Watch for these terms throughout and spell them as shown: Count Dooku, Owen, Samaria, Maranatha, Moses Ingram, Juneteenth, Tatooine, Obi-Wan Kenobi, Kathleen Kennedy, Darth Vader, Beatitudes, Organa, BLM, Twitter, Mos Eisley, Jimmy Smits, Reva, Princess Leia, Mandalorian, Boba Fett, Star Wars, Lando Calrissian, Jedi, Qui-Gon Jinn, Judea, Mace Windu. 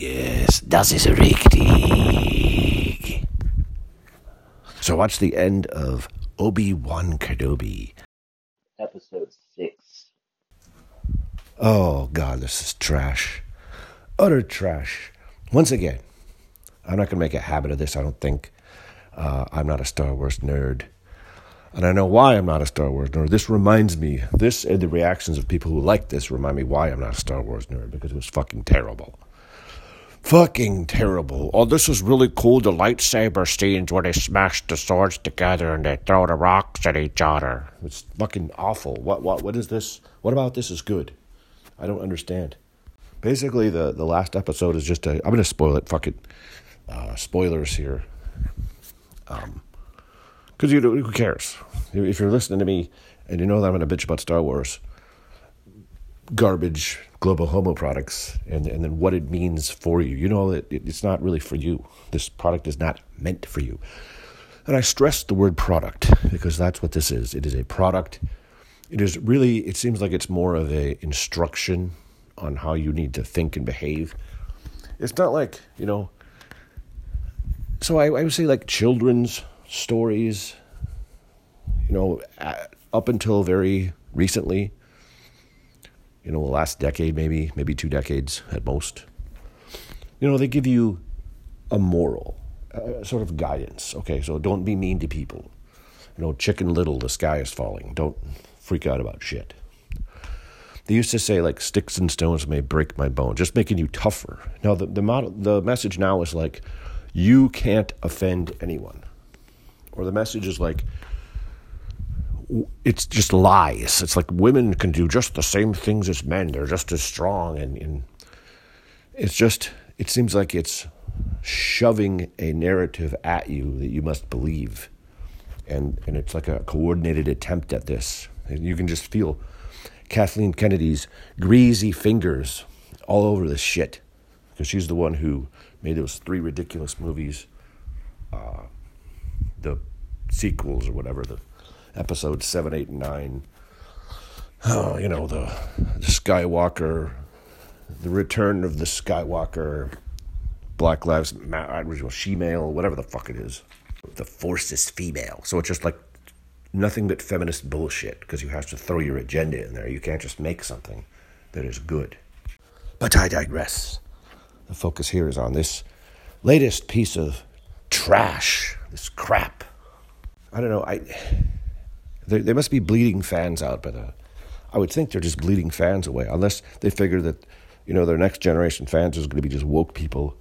Yes, das ist richtig. So watch the end of Obi-Wan Kenobi. Episode 6. Oh, God, this is trash. Utter trash. Once again, I'm not going to make a habit of this, I don't think. I'm not a Star Wars nerd. And I know why I'm not a Star Wars nerd. This reminds me, this and the reactions of people who like this remind me why I'm not a Star Wars nerd, because it was fucking terrible. Fucking terrible. Oh, this is really cool, the lightsaber scenes where they smash the swords together and they throw the rocks at each other. It's fucking awful. What is this? What about this is good? I don't understand. Basically, the last episode is just I'm going to spoil it. Fuck it. Spoilers here. Because who cares? If you're listening to me and you know that I'm going to bitch about Star Wars, garbage, global homo products, and then what it means for you. You know that it's not really for you. This product is not meant for you. And I stress the word product because that's what this is. It is a product. It is really, it seems like it's more of an instruction on how you need to think and behave. It's not like, you know, so I would say like children's stories, you know, up until very recently, you know, the last decade, maybe 2 decades at most, you know, they give you a moral, sort of guidance. Okay, so don't be mean to people. You know, Chicken Little, the sky is falling. Don't freak out about shit. They used to say, like, sticks and stones may break my bone, just making you tougher. Now, the message now is like, you can't offend anyone. Or the message is like, it's just lies. It's like women can do just the same things as men. They're just as strong. And it's just, it seems like it's shoving a narrative at you that you must believe. And it's like a coordinated attempt at this. And you can just feel Kathleen Kennedy's greasy fingers all over this shit. Because she's the one who made those 3 ridiculous movies. The sequels or whatever, the episodes 7, 8, and 9. Oh, you know, the Skywalker, the Return of the Skywalker, Black Lives Matter, she-male, whatever the fuck it is. The Force is female. So it's just like nothing but feminist bullshit because you have to throw your agenda in there. You can't just make something that is good. But I digress. The focus here is on this latest piece of trash, this crap. I don't know. They must be bleeding fans out, but I would think they're just bleeding fans away, unless they figure that, you know, their next generation fans is going to be just woke people,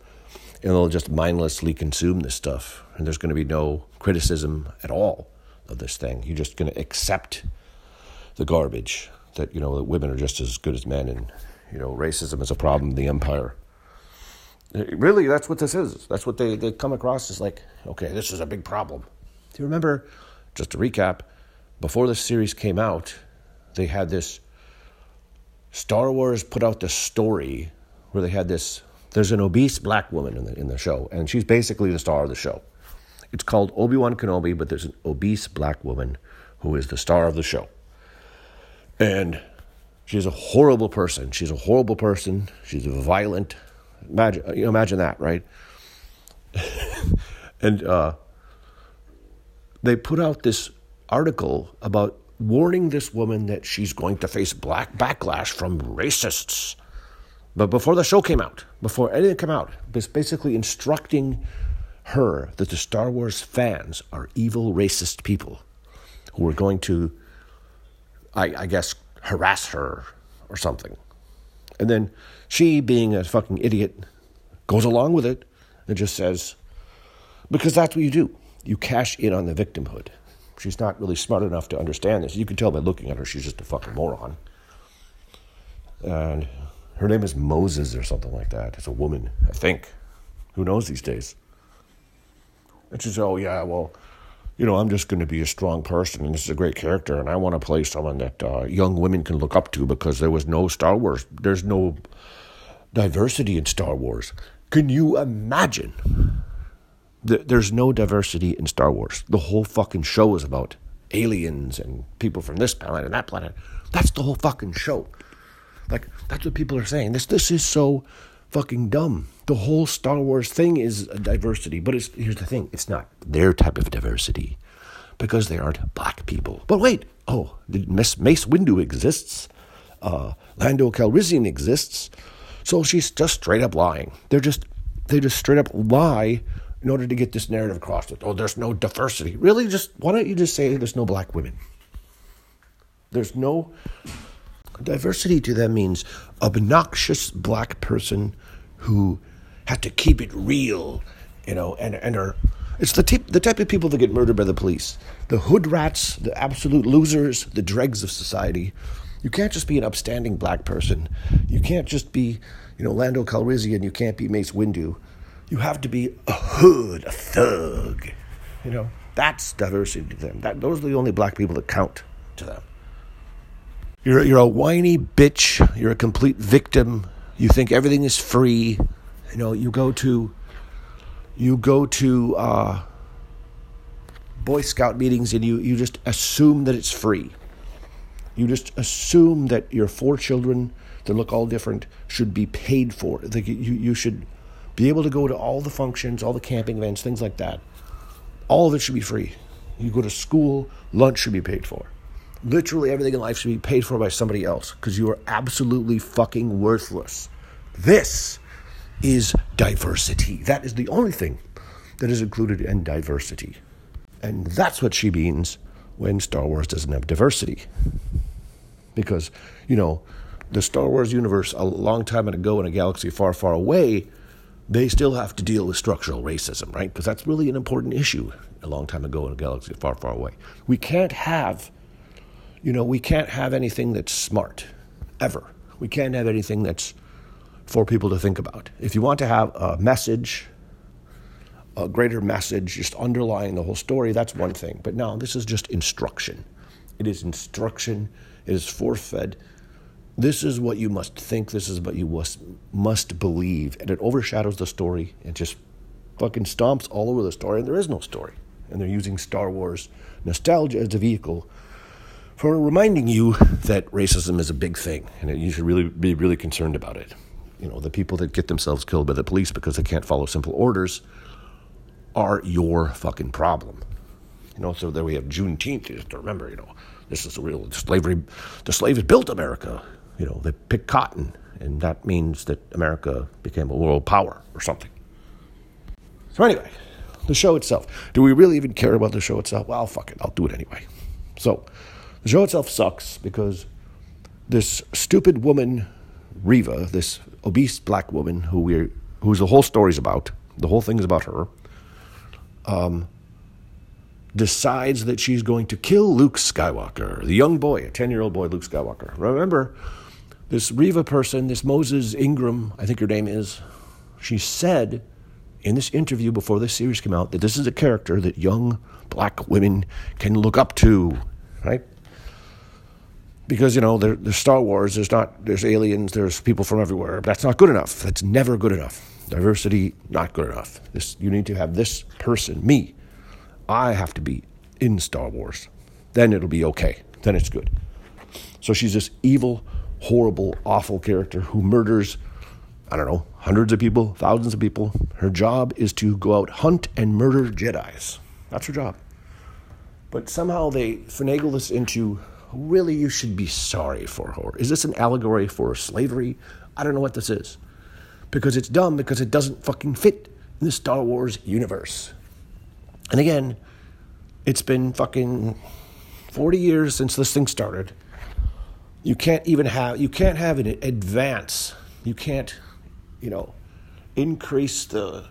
and they'll just mindlessly consume this stuff, and there's going to be no criticism at all of this thing. You're just going to accept the garbage that, you know, that women are just as good as men, and, you know, racism is a problem in the empire. Really, that's what this is. That's what they come across as like, okay, this is a big problem. Do you remember, just to recap, before this series came out, they had this, Star Wars put out this story where they had this, there's an obese black woman in the show, and she's basically the star of the show. It's called Obi-Wan Kenobi, but there's an obese black woman who is the star of the show. And she's a horrible person. She's a horrible person. She's a violent person. Imagine that, right? And they put out this article about warning this woman that she's going to face black backlash from racists. But before the show came out, before anything came out, it's basically instructing her that the Star Wars fans are evil, racist people who are going to, I guess, harass her or something. And then she, being a fucking idiot, goes along with it and just says, because that's what you do. You cash in on the victimhood. She's not really smart enough to understand this. You can tell by looking at her, she's just a fucking moron. And her name is Moses or something like that. It's a woman, I think. Who knows these days? And she says, oh, yeah, well, you know, I'm just going to be a strong person, and this is a great character, and I want to play someone that young women can look up to because there was no Star Wars. There's no diversity in Star Wars. Can you imagine? There's no diversity in Star Wars. The whole fucking show is about aliens and people from this planet and that planet. That's the whole fucking show. Like, that's what people are saying. This is so fucking dumb. The whole Star Wars thing is a diversity. But here's the thing. It's not their type of diversity because they aren't black people. But wait. Oh, Mace Windu exists. Lando Calrissian exists. So she's just straight up lying. They just straight up lie in order to get this narrative across. That, oh, there's no diversity. Really? Why don't you just say there's no black women? There's no diversity to them means obnoxious black person who had to keep it real, and are it's the type of people that get murdered by the police. The hood rats, the absolute losers, the dregs of society. You can't just be an upstanding black person. You can't just be, Lando Calrissian. You can't be Mace Windu. You have to be a hood, a thug. That's diversity to them. Those are the only black people that count to them. You're a whiny bitch. You're a complete victim. You think everything is free. You go to Boy Scout meetings and you just assume that it's free. You just assume that your four children that look all different should be paid for. You should be able to go to all the functions, all the camping events, things like that. All of it should be free. You go to school, lunch should be paid for. Literally everything in life should be paid for by somebody else because you are absolutely fucking worthless. This is diversity. That is the only thing that is included in diversity. And that's what she means when Star Wars doesn't have diversity. Because, the Star Wars universe a long time ago in a galaxy far, far away, they still have to deal with structural racism, right? Because that's really an important issue a long time ago in a galaxy far, far away. We can't have anything that's smart, ever. We can't have anything that's for people to think about. If you want to have a message, a greater message, just underlying the whole story, that's one thing. But no, this is just instruction. It is instruction. It is force-fed. This is what you must think. This is what you must believe. And it overshadows the story. It just fucking stomps all over the story, and there is no story. And they're using Star Wars nostalgia as a vehicle for reminding you that racism is a big thing and you should really be really concerned about it. The people that get themselves killed by the police because they can't follow simple orders are your fucking problem. So there we have Juneteenth just to remember, this is real slavery. The slaves built America. They picked cotton, and that means that America became a world power or something. So anyway, the show itself. Do we really even care about the show itself? Well, fuck it. I'll do it anyway. So the show itself sucks because this stupid woman, Reva, this obese black woman whose the whole story's about, the whole thing is about her, decides that she's going to kill Luke Skywalker, the young boy, a 10-year-old boy, Luke Skywalker. Remember, this Reva person, this Moses Ingram, I think her name is, she said in this interview before this series came out that this is a character that young black women can look up to, right? Because, there's Star Wars, there's aliens, there's people from everywhere. That's not good enough. That's never good enough. Diversity, not good enough. You need to have this person, me. I have to be in Star Wars. Then it'll be okay. Then it's good. So she's this evil, horrible, awful character who murders, I don't know, hundreds of people, thousands of people. Her job is to go out, hunt, and murder Jedis. That's her job. But somehow they finagle this into, really, you should be sorry for her. Is this an allegory for slavery? I don't know what this is. Because it's dumb, because it doesn't fucking fit in the Star Wars universe. And again, it's been fucking 40 years since this thing started. You can't have an advance. You can't, increase the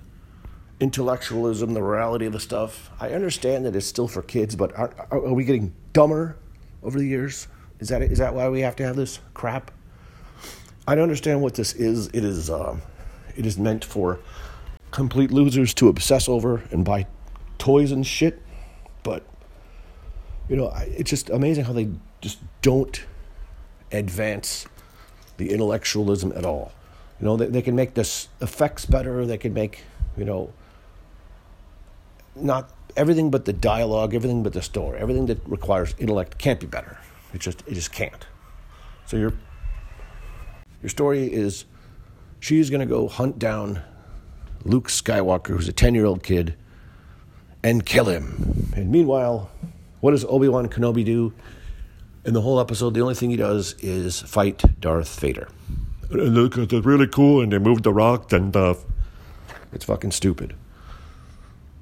intellectualism, the reality of the stuff. I understand that it's still for kids, but are we getting dumber over the years? Is that why we have to have this crap? I don't understand what this is. It is meant for complete losers to obsess over and buy toys and shit, but it's just amazing how they just don't advance the intellectualism at all. They can make this effects better. They can make not everything but the dialogue, everything but the story, everything that requires intellect can't be better. It just can't. So your story is She's going to go hunt down Luke Skywalker, who's a 10-year-old kid, and kill him. And meanwhile, what does Obi-Wan Kenobi do? In the whole episode, the only thing he does is fight Darth Vader. Look, they're really cool, and they moved the rock, and it's fucking stupid.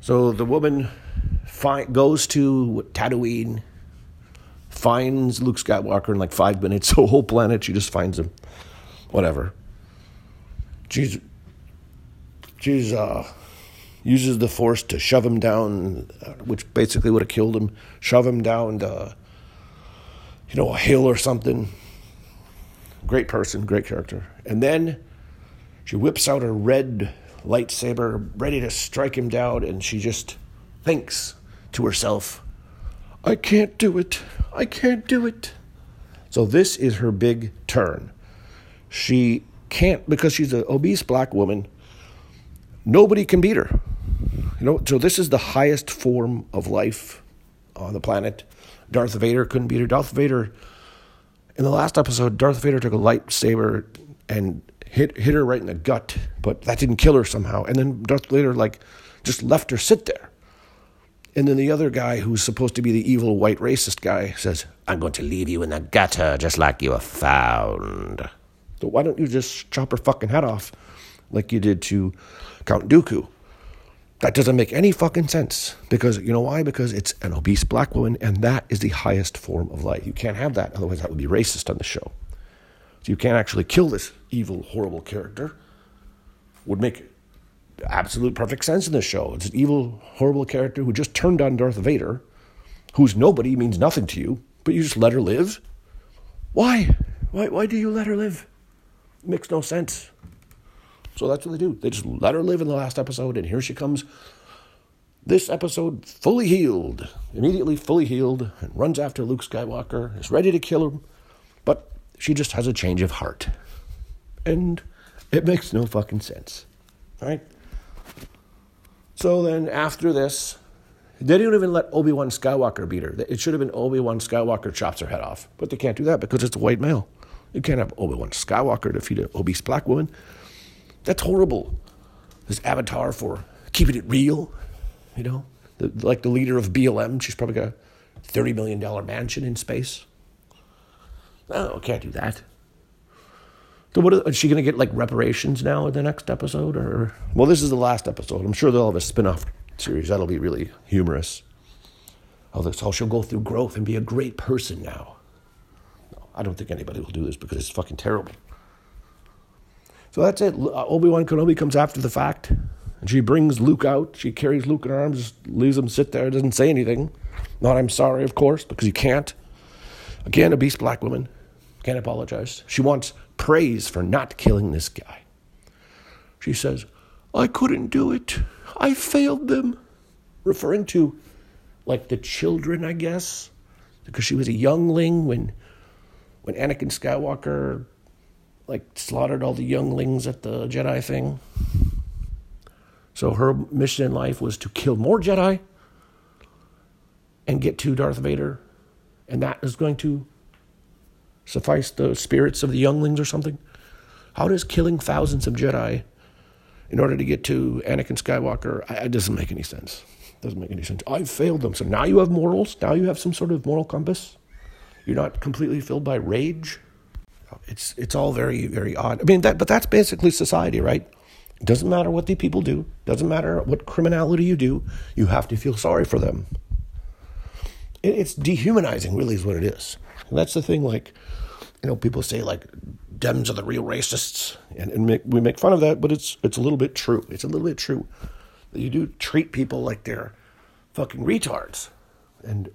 So the woman goes to Tatooine, finds Luke Skywalker in like 5 minutes, the whole planet, she just finds him. Whatever. She's uses the force to shove him down, which basically would have killed him, shove him down to, a hill or something. Great person, great character. And then she whips out her red lightsaber, ready to strike him down, and she just thinks to herself, I can't do it. I can't do it. So this is her big turn. She can't, because she's an obese black woman, nobody can beat her. So this is the highest form of life on the planet. Darth Vader couldn't beat her. Darth Vader, in the last episode, Darth Vader took a lightsaber and hit her right in the gut, but that didn't kill her somehow. And then Darth Vader, just left her sit there. And then the other guy, who's supposed to be the evil white racist guy, says, I'm going to leave you in the gutter just like you were found. So why don't you just chop her fucking head off like you did to Count Dooku? That doesn't make any fucking sense. Because, you know why? Because it's an obese black woman, and that is the highest form of life. You can't have that, otherwise that would be racist on the show. So you can't actually kill this evil, horrible character. Would make absolute perfect sense in this show. It's an evil, horrible character who just turned on Darth Vader, who's nobody, means nothing to you, but you just let her live. Why? Why do you let her live? It makes no sense. So that's what they do. They just let her live in the last episode, and here she comes. This episode, fully healed. Immediately fully healed, and runs after Luke Skywalker, is ready to kill him, but she just has a change of heart. And it makes no fucking sense. All right? So then, after this, they didn't even let Obi-Wan Skywalker beat her. It should have been Obi-Wan Skywalker chops her head off, but they can't do that because it's a white male. You can't have Obi-Wan Skywalker defeat an obese black woman. That's horrible. This avatar for keeping it real, like the leader of BLM. She's probably got a $30 million mansion in space. No, can't do that. So is she going to get reparations now in the next episode? Or? Well, this is the last episode. I'm sure they'll have a spin-off series. That'll be really humorous. How she'll go through growth and be a great person now. No, I don't think anybody will do this because it's fucking terrible. So that's it. Obi-Wan Kenobi comes after the fact, and she brings Luke out. She carries Luke in her arms, leaves him sit there, doesn't say anything. Not I'm sorry, of course, because you can't. Again, obese black woman. Can't apologize. She wants praise for not killing this guy. She says, I couldn't do it. I failed them. Referring to, the children, I guess, because she was a youngling when Anakin Skywalker slaughtered all the younglings at the Jedi thing. So her mission in life was to kill more Jedi and get to Darth Vader, and that is going to suffice the spirits of the younglings or something. How does killing thousands of Jedi in order to get to Anakin Skywalker, it doesn't make any sense. I failed them. So now you have morals. Now you have some sort of moral compass. You're not completely filled by rage. It's all very, very odd. I mean, but that's basically society, right? It doesn't matter what the people do. Doesn't matter what criminality you do. You have to feel sorry for them. It's dehumanizing, really, is what it is. And that's the thing, people say, Dems are the real racists. And we make fun of that, but it's a little bit true. It's a little bit true that you do treat people like they're fucking retards. And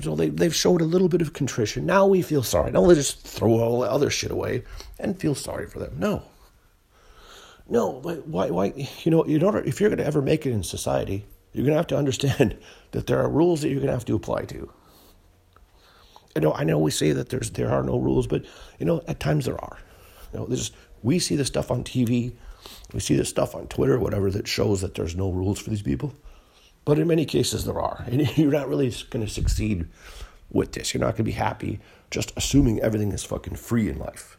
they've showed a little bit of contrition. Now we feel sorry. Now they just throw all the other shit away and feel sorry for them. No, why? If you're going to ever make it in society, you're going to have to understand that there are rules that you're going to have to apply to. I know we say that there are no rules, but, at times there are. We see the stuff on TV, we see the stuff on Twitter, whatever, that shows that there's no rules for these people. But in many cases, there are. And you're not really going to succeed with this. You're not going to be happy just assuming everything is fucking free in life.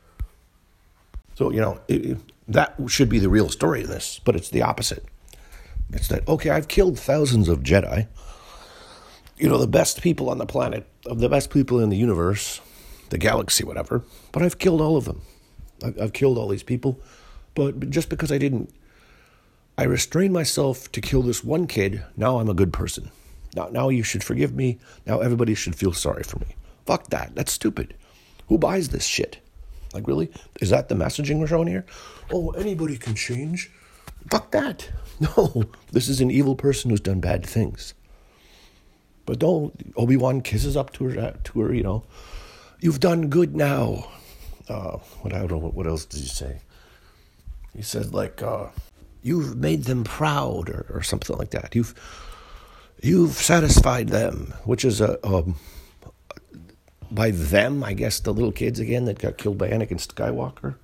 So, you know, that should be the real story of this, but it's the opposite. It's that, okay, I've killed thousands of Jedi. You know, the best people on the planet, of the best people in the universe, the galaxy, whatever, but I've killed all of them. I've killed all these people, but just because I restrained myself to kill this one kid, now I'm a good person. Now you should forgive me. Now everybody should feel sorry for me. Fuck that. That's stupid. Who buys this shit? Like, really? Is that the messaging we're showing here? Oh, anybody can change. Fuck that. No, this is an evil person who's done bad things. But don't, Obi-Wan kisses up to her, you know. You've done good now. What else did he say? He said, like, you've made them proud or something like that. You've satisfied them, which is by them, I guess, the little kids again that got killed by Anakin Skywalker.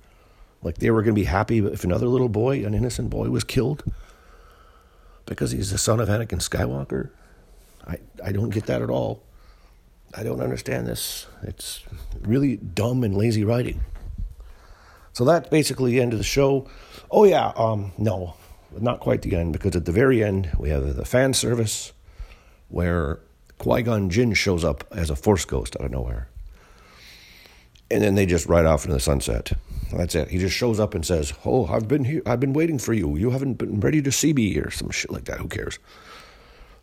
Like they were going to be happy if another little boy, an innocent boy, was killed because he's the son of Anakin Skywalker. I don't get that at all. I don't understand this. It's really dumb and lazy writing. So that's basically the end of the show. Oh, yeah, no, not quite the end, because at the very end, we have the fan service where Qui-Gon Jinn shows up as a Force ghost out of nowhere. And then they just ride off into the sunset. That's it. He just shows up and says, oh, I've been here. I've been waiting for you. You haven't been ready to see me or some shit like that. Who cares?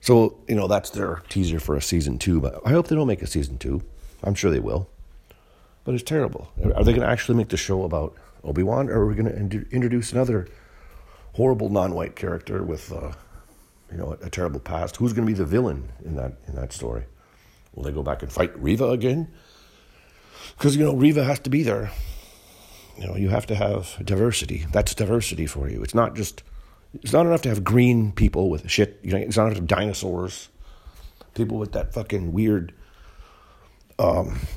So, you know, that's their teaser for a season 2. But I hope they don't make a season 2. I'm sure they will. But it's terrible. Are they going to actually make the show about Obi-Wan? Or are we going to introduce another horrible non-white character with, you know, a terrible past? Who's going to be the villain in that story? Will they go back and fight Reva again? Because, you know, Reva has to be there. You know, you have to have diversity. That's diversity for you. It's not just... It's not enough to have green people with shit. You know, it's not enough to have dinosaurs. People with that fucking weird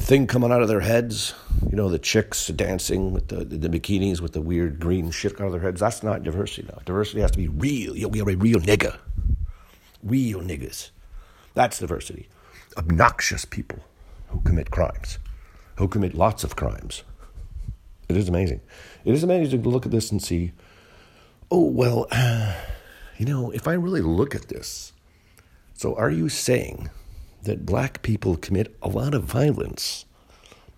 thing coming out of their heads. You know, the chicks dancing with the bikinis with the weird green shit coming out of their heads. That's not diversity now. Diversity has to be real. You know, we are a real nigga. Real niggas. That's diversity. Obnoxious people who commit crimes. Who commit lots of crimes. It is amazing. It is amazing to look at this and see... Oh, well, you know, if I really look at this, so are you saying that black people commit a lot of violence,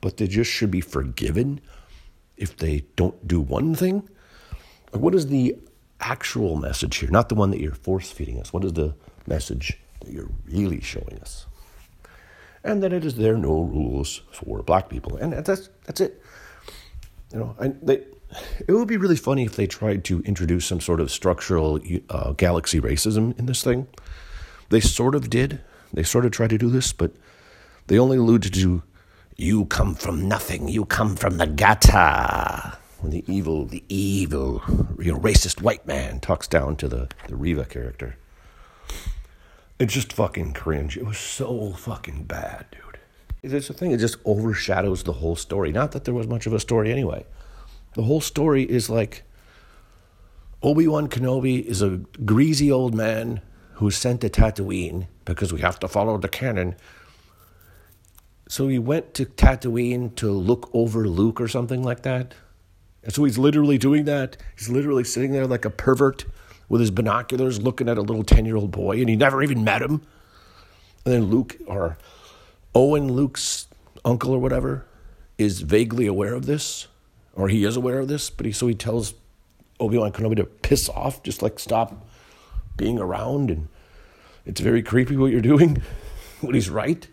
but they just should be forgiven if they don't do one thing? Or what is the actual message here? Not the one that you're force-feeding us. What is the message that you're really showing us? And that it is there are no rules for black people. And that's it. You know, it would be really funny if they tried to introduce some sort of structural galaxy racism in this thing. They sort of did. They sort of tried to do this, but they only alluded to, you come from nothing. You come from the gutter. When the evil, you know, racist white man talks down to the Reva character. It's just fucking cringe. It was so fucking bad, dude. It's a thing that just overshadows the whole story. Not that there was much of a story anyway. The whole story is like Obi-Wan Kenobi is a greasy old man who's sent to Tatooine because we have to follow the canon. So he went to Tatooine to look over Luke or something like that. And so he's literally doing that. He's literally sitting there like a pervert with his binoculars looking at a little 10-year-old boy, and he never even met him. And then Luke, or Owen, Luke's uncle or whatever, is vaguely aware of this. Or he is aware of this, but so he tells Obi-Wan Kenobi to piss off, just like stop being around. And it's very creepy what you're doing, but he's right.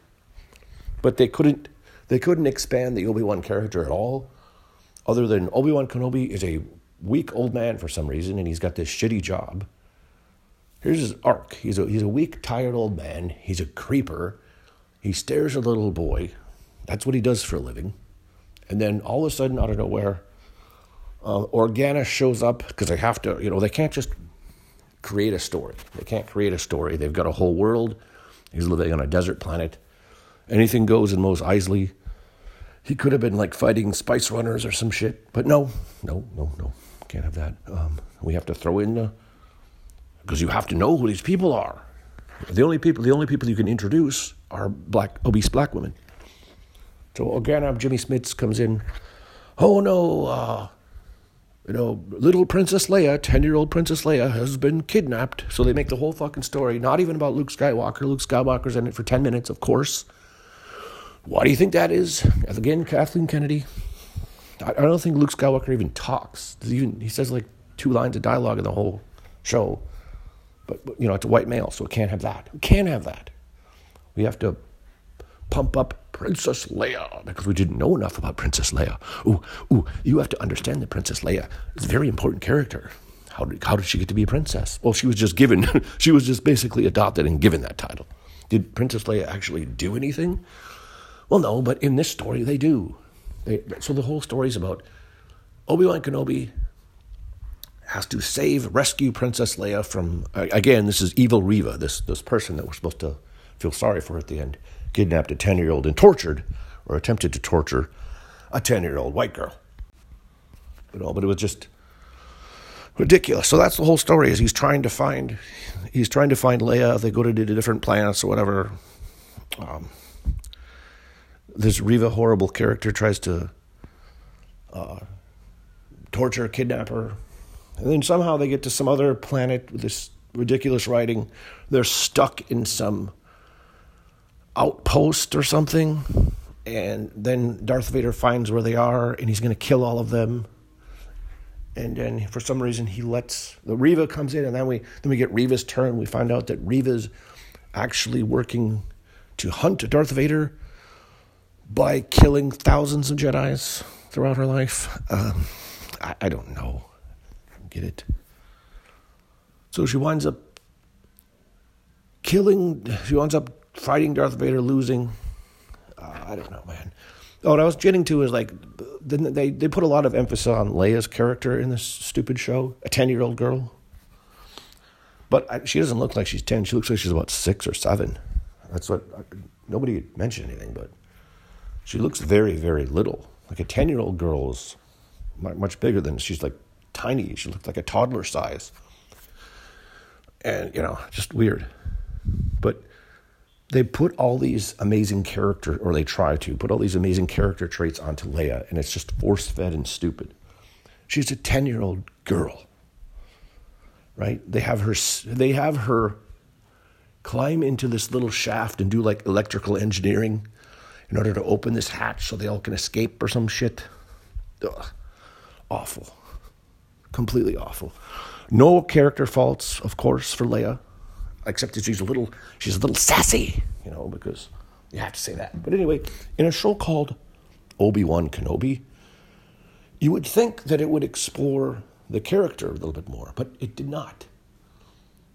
But they couldn't expand the Obi-Wan character at all, other than Obi-Wan Kenobi is a weak old man for some reason, and he's got this shitty job. Here's his arc. He's a weak, tired old man. He's a creeper. He stares at a little boy. That's what he does for a living. And then all of a sudden, out of nowhere, Organa shows up because they have to, you know, they can't just create a story. They can't create a story. They've got a whole world. He's living on a desert planet. Anything goes in Mos Eisley. He could have been like fighting spice runners or some shit. But no. Can't have that. We have to throw in, because you have to know who these people are. The only people you can introduce are black, obese black women. So Organa Jimmy Smits comes in. Oh, no, you know, little Princess Leia, 10-year-old Princess Leia has been kidnapped. So they make the whole fucking story not even about Luke Skywalker. Luke Skywalker's in it for 10 minutes, of course. Why do you think that is? Again, Kathleen Kennedy. I don't think Luke Skywalker even talks. He says like 2 lines of dialogue in the whole show. But, you know, it's a white male, so it can't have that. It can't have that. We have to pump up Princess Leia because we didn't know enough about Princess Leia. Ooh, you have to understand that Princess Leia is a very important character. How did she get to be a princess? Well, she was just given. She was just basically adopted and given that title. Did Princess Leia actually do anything? Well, no, but in this story, they do. So the whole story is about Obi-Wan Kenobi has to rescue Princess Leia from, again, this is evil Reva, this person that we're supposed to feel sorry for at the end, kidnapped a 10-year-old and tortured, or attempted to torture, a 10-year-old white girl. You know, but it was just ridiculous. So that's the whole story, is he's trying to find Leia. They go to different planets or whatever. This Reva horrible character tries to torture, kidnap her. And then somehow they get to some other planet with this ridiculous writing. They're stuck in some outpost or something. And then Darth Vader finds where they are, and he's going to kill all of them. And then for some reason he lets the Reva comes in, and then we get Reva's turn. We find out that Reva's actually working to hunt Darth Vader by killing thousands of Jedis throughout her life. I don't know. Get it? So she winds up killing. She winds up fighting Darth Vader, losing. I don't know, man. Oh, what I was getting to is like, they put a lot of emphasis on Leia's character in this stupid show. A 10-year-old girl, but she doesn't look like she's 10. She looks like she's about 6 or 7. That's what nobody mentioned anything, but she looks very, very little. Like a 10-year-old girl is much bigger than she's like. Tiny. She looked like a toddler size. And, you know, just weird. But they put all these amazing character, or they try to put all these amazing character traits onto Leia, and it's just force-fed and stupid. She's a 10-year-old girl, right? They have her climb into this little shaft and do like electrical engineering in order to open this hatch so they all can escape or some shit. Ugh. Awful. Completely awful. No character faults, of course, for Leia, except that she's a little sassy, you know, because you have to say that. But anyway, in a show called Obi-Wan Kenobi, you would think that it would explore the character a little bit more, but it did not.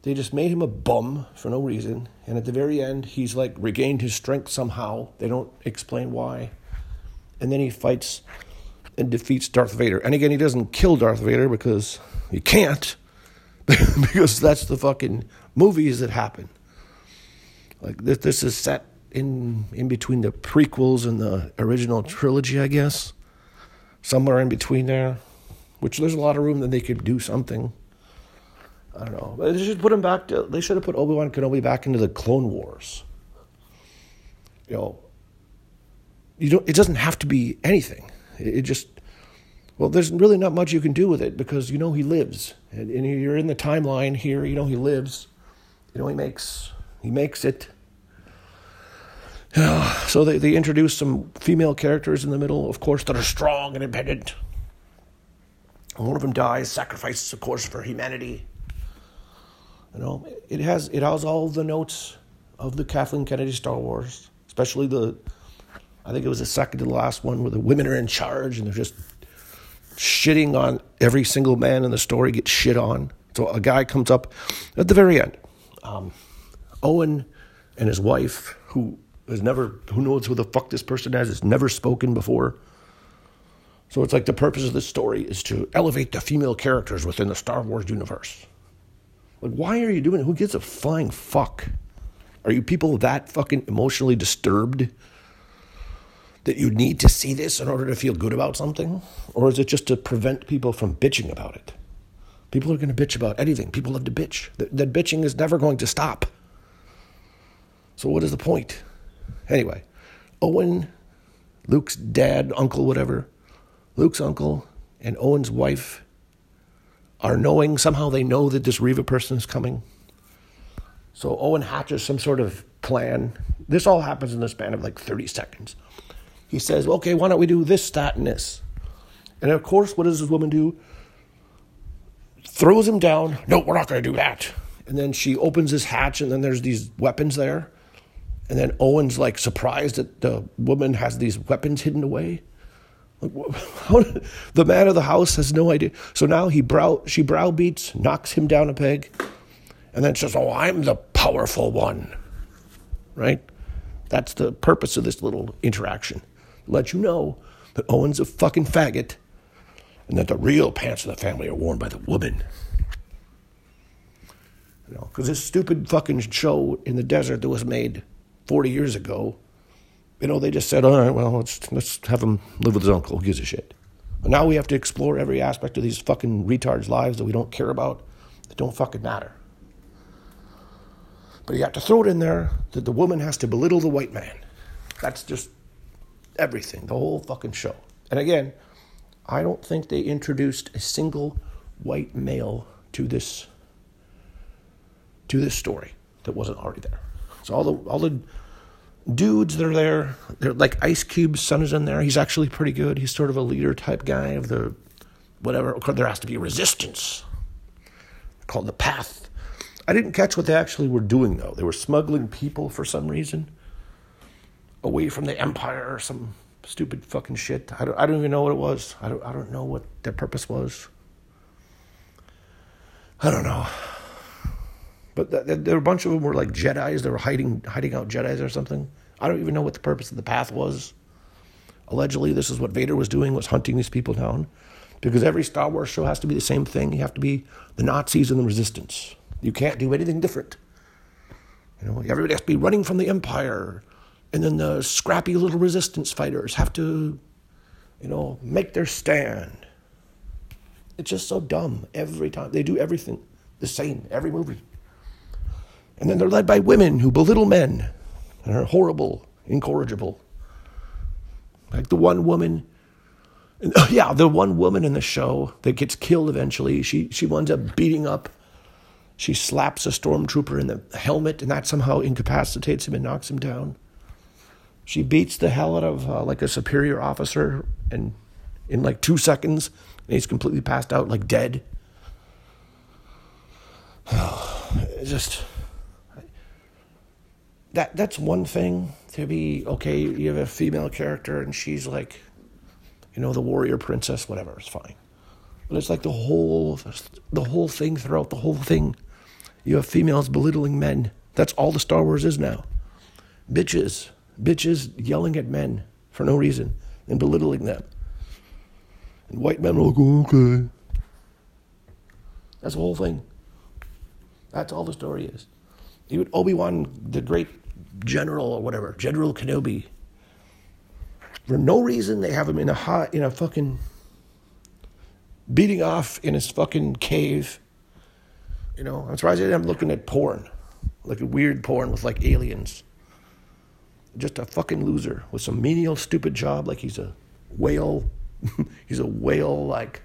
They just made him a bum for no reason, and at the very end, he's like regained his strength somehow. They don't explain why. And then he fights and defeats Darth Vader. And again, he doesn't kill Darth Vader because he can't. Because that's the fucking movies that happen. Like, this is set in between the prequels and the original trilogy, I guess. Somewhere in between there. Which there's a lot of room that they could do something. I don't know. But they should have put Obi-Wan Kenobi back into the Clone Wars. You know, it doesn't have to be anything. It just, well, there's really not much you can do with it because, you know, he lives. And you're in the timeline here, you know, he lives. You know, he makes it. So they introduce some female characters in the middle, of course, that are strong and independent. And one of them dies, sacrifices, of course, for humanity. You know, it has all the notes of the Kathleen Kennedy Star Wars, especially I think it was the second to the last one where the women are in charge and they're just shitting on every single man in the story, gets shit on. So a guy comes up at the very end. Owen and his wife, who knows who the fuck this person is, has never spoken before. So it's like the purpose of this story is to elevate the female characters within the Star Wars universe. Like, why are you doing it? Who gives a flying fuck? Are you people that fucking emotionally disturbed that you need to see this in order to feel good about something? Or is it just to prevent people from bitching about it? People are going to bitch about anything. People love to bitch. That bitching is never going to stop. So what is the point? Anyway, Owen, Luke's dad, uncle, whatever, Luke's uncle and Owen's wife are knowing. Somehow they know that this Reva person is coming. So Owen hatches some sort of plan. This all happens in the span of like 30 seconds. He says, okay, why don't we do this, that, and this? And of course, what does this woman do? Throws him down. No, we're not going to do that. And then she opens this hatch, and then there's these weapons there. And then Owen's like surprised that the woman has these weapons hidden away. Like, how did, the man of the house has no idea. So now she browbeats, knocks him down a peg, and then says, oh, I'm the powerful one. Right? That's the purpose of this little interaction. Let you know that Owen's a fucking faggot and that the real pants of the family are worn by the woman. You know, because this stupid fucking show in the desert that was made 40 years ago, you know, they just said, all right, well, let's have him live with his uncle. Who gives a shit? And now we have to explore every aspect of these fucking retards' lives that we don't care about, that don't fucking matter. But you have to throw it in there that the woman has to belittle the white man. That's just everything, the whole fucking show. And again, I don't think they introduced a single white male to this story that wasn't already there. So all the dudes that are there, they're like Ice Cube's son is in there. He's actually pretty good. He's sort of a leader type guy of the whatever. There has to be a resistance called the Path. I didn't catch what they actually were doing, though. They were smuggling people for some reason away from the Empire or some stupid fucking shit. I don't even know what it was. I don't know what their purpose was. I don't know. But there were a bunch of them were like Jedis. They were hiding out Jedis or something. I don't even know what the purpose of the Path was. Allegedly, this is what Vader was doing, was hunting these people down. Because every Star Wars show has to be the same thing. You have to be the Nazis and the Resistance. You can't do anything different. You know, everybody has to be running from the Empire. And then the scrappy little Resistance fighters have to, you know, make their stand. It's just so dumb every time. They do everything the same, every movie. And then they're led by women who belittle men and are horrible, incorrigible. Like the one woman, in the show that gets killed eventually. She winds up beating up. She slaps a stormtrooper in the helmet, and that somehow incapacitates him and knocks him down. She beats the hell out of like a superior officer, and in like 2 seconds, and he's completely passed out, like dead. That's one thing to be, okay, you have a female character and she's like, you know, the warrior princess, whatever, it's fine. But it's like the whole thing throughout the whole thing. You have females belittling men. That's all the Star Wars is now. Bitches yelling at men for no reason and belittling them. And white men are like, okay. That's the whole thing. That's all the story is. Even Obi-Wan, the great general or whatever, General Kenobi. For no reason, they have him in a fucking beating off in his fucking cave. You know, I'm surprised they didn't have looking at porn, like a weird porn with like aliens. Just a fucking loser with some menial, stupid job. Like he's a whale, like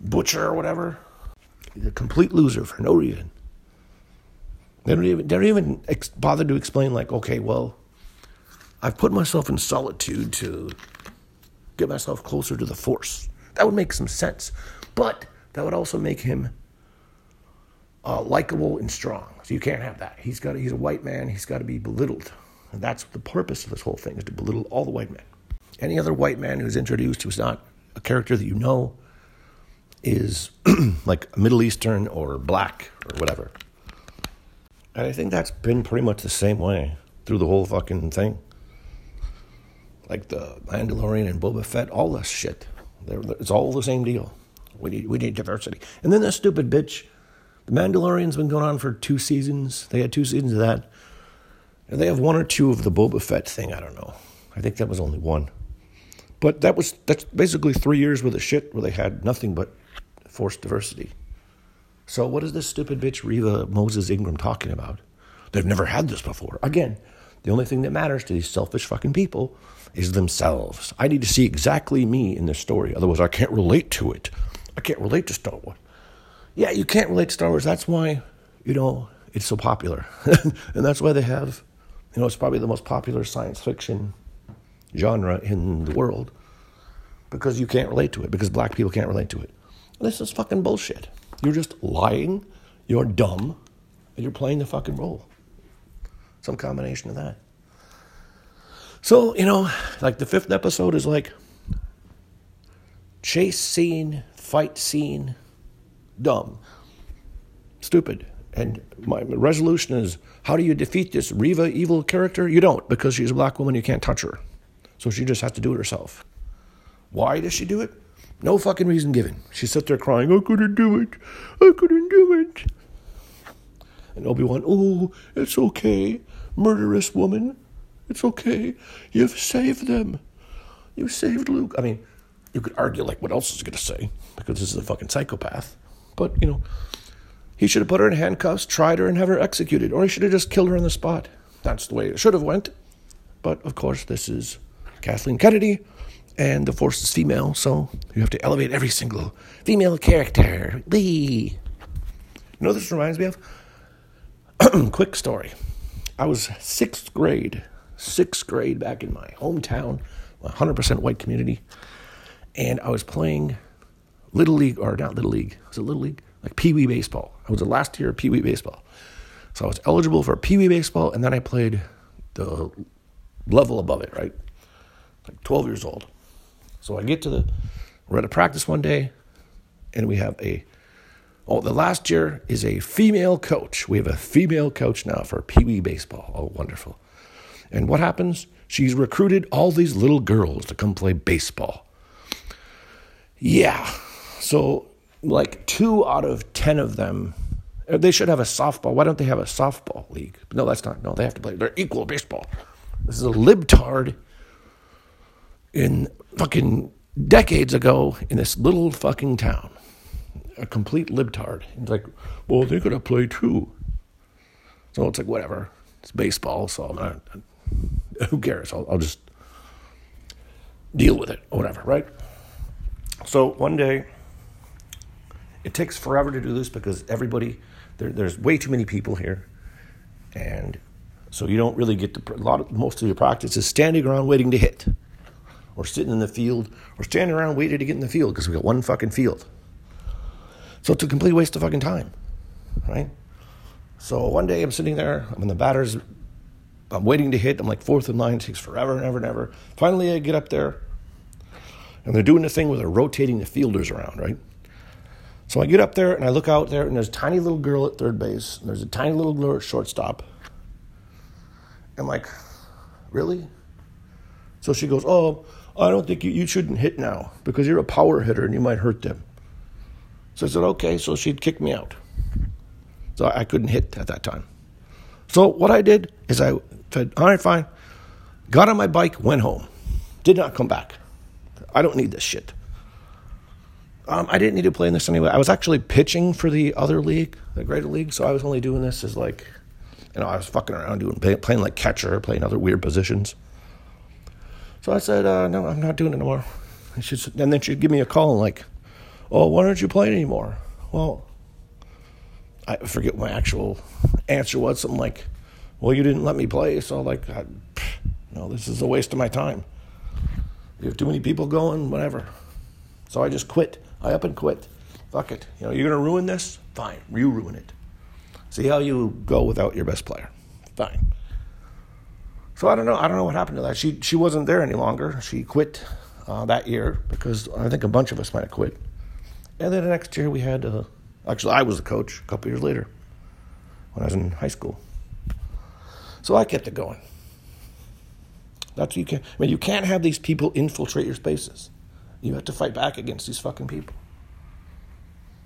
butcher or whatever. He's a complete loser for no reason. They don't even bother to explain, like, okay, well, I've put myself in solitude to get myself closer to the Force. That would make some sense. But that would also make him likable and strong. So you can't have that. He's a white man. He's got to be belittled. And that's the purpose of this whole thing, is to belittle all the white men. Any other white man who's introduced who's not a character that you know is like Middle Eastern or black or whatever. And I think that's been pretty much the same way through the whole fucking thing. Like the Mandalorian and Boba Fett, all this shit. It's all the same deal. We need diversity. And then that stupid bitch, the Mandalorian's been going on for 2 seasons. They had 2 seasons of that. And they have 1 or 2 of the Boba Fett thing, I don't know. I think that was only 1. But that's basically 3 years worth of shit where they had nothing but forced diversity. So what is this stupid bitch Reva Moses Ingram talking about? They've never had this before. Again, the only thing that matters to these selfish fucking people is themselves. I need to see exactly me in this story. Otherwise, I can't relate to it. I can't relate to Star Wars. Yeah, you can't relate to Star Wars. That's why, you know, it's so popular. And that's why they have, you know, it's probably the most popular science fiction genre in the world. Because you can't relate to it. Because black people can't relate to it. This is fucking bullshit. You're just lying. You're dumb. And you're playing the fucking role. Some combination of that. So, you know, like the fifth episode is like chase scene, fight scene, dumb, stupid. And my resolution is, how do you defeat this Reva evil character? You don't, because she's a black woman, you can't touch her. So she just has to do it herself. Why does she do it? No fucking reason given. She sits there crying, I couldn't do it. I couldn't do it. And Obi-Wan, oh, it's okay, murderous woman. It's okay. You've saved them. You saved Luke. I mean, you could argue, like, what else is he going to say? Because this is a fucking psychopath. But, you know, he should have put her in handcuffs, tried her, and have her executed. Or he should have just killed her on the spot. That's the way it should have went. But, of course, this is Kathleen Kennedy, and the Force is female, so you have to elevate every single female character. Lee. You know what this reminds me of? Quick story. I was sixth grade back in my hometown, 100% white community, and I was playing Little League, or not Little League, was it Little League? Like Pee Wee baseball. I was the last year of Pee Wee baseball. So I was eligible for Pee Wee baseball, and then I played the level above it, right? Like 12 years old. So I get to we're at a practice one day, and we have the last year is a female coach. We have a female coach now for Pee Wee baseball. Oh, wonderful. And what happens? She's recruited all these little girls to come play baseball. Yeah. So, like, 2 out of 10 of them, they should have a softball. Why don't they have a softball league? No, that's not. No, they have to play. They're equal baseball. This is a libtard in fucking decades ago in this little fucking town. A complete libtard. It's like, well, they could have played too. So it's like, whatever. It's baseball, so I'm not... Who cares? I'll just deal with it or whatever, right? So one day, it takes forever to do this because everybody, there's way too many people here. And so you don't really get most of your practice is standing around waiting to hit. Or sitting in the field. Or standing around waiting to get in the field because we got one fucking field. So it's a complete waste of fucking time, right? So one day I'm sitting there, I'm in the batter's, I'm waiting to hit. I'm like fourth in line. It takes forever and ever and ever. Finally, I get up there. And they're doing the thing where they're rotating the fielders around, right? So I get up there, and I look out there, and there's a tiny little girl at third base. And there's a tiny little girl at shortstop. I'm like, really? So she goes, oh, I don't think you shouldn't hit now because you're a power hitter, and you might hurt them. So I said, okay. So she'd kick me out. So I couldn't hit at that time. So what I did is I said, all right, fine. Got on my bike, went home. Did not come back. I don't need this shit. I didn't need to play in this anyway. I was actually pitching for the other league, the greater league, so I was only doing this as like, you know, I was fucking around playing like catcher, playing other weird positions. So I said, no, I'm not doing it anymore. And then she'd give me a call and like, oh, why aren't you playing anymore? Well, I forget what my actual answer was. Something like, well, you didn't let me play, so like, no, this is a waste of my time. You have too many people going, whatever. So I just quit. I up and quit. Fuck it. You know, you're going to ruin this? Fine. You ruin it. See how you go without your best player. Fine. So I don't know. I don't know what happened to that. She wasn't there any longer. She quit that year because I think a bunch of us might have quit. And then the next year we had, actually I was a coach a couple years later when I was in high school. So I kept it going. That's what you can't. I mean, you can't have these people infiltrate your spaces. You have to fight back against these fucking people.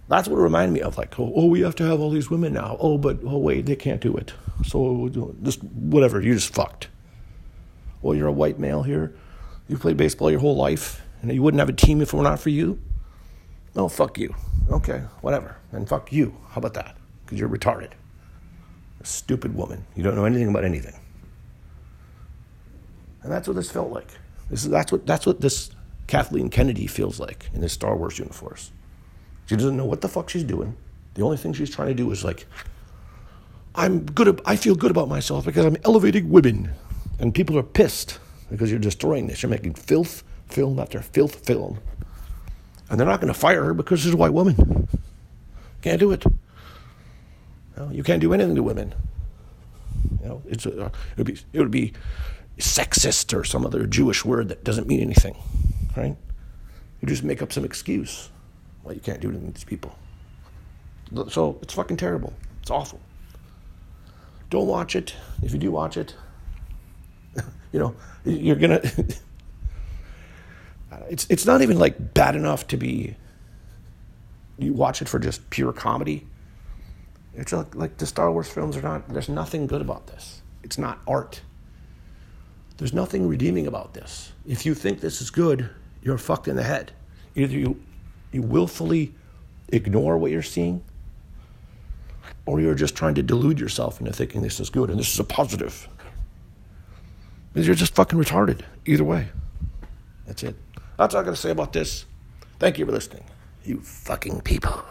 That's what it reminded me of. Like, oh, we have to have all these women now. Oh, but, oh, wait, they can't do it. So just whatever, you're just fucked. Well, you're a white male here. You've played baseball your whole life. And you wouldn't have a team if it were not for you. Oh, fuck you. Okay, whatever. And fuck you. How about that? Because you're retarded. A stupid woman. You don't know anything about anything. And that's what this felt like. That's what this Kathleen Kennedy feels like in this Star Wars universe. She doesn't know what the fuck she's doing. The only thing she's trying to do is like, I feel good about myself because I'm elevating women. And people are pissed because you're destroying this. You're making filth film after filth film. And they're not going to fire her because she's a white woman. Can't do it. No, you can't do anything to women. You know, it would be sexist or some other Jewish word that doesn't mean anything, right? You just make up some excuse. Well, you can't do anything to these people. So it's fucking terrible. It's awful. Don't watch it. If you do watch it, you know, you're gonna. It's not even like bad enough to be. You watch it for just pure comedy. It's like the Star Wars films are not. There's nothing good about this. It's not art. There's nothing redeeming about this. If you think this is good, you're fucked in the head. Either you willfully ignore what you're seeing, or you're just trying to delude yourself into thinking this is good and this is a positive. Because you're just fucking retarded. Either way. That's it. That's all I got to say about this. Thank you for listening, you fucking people.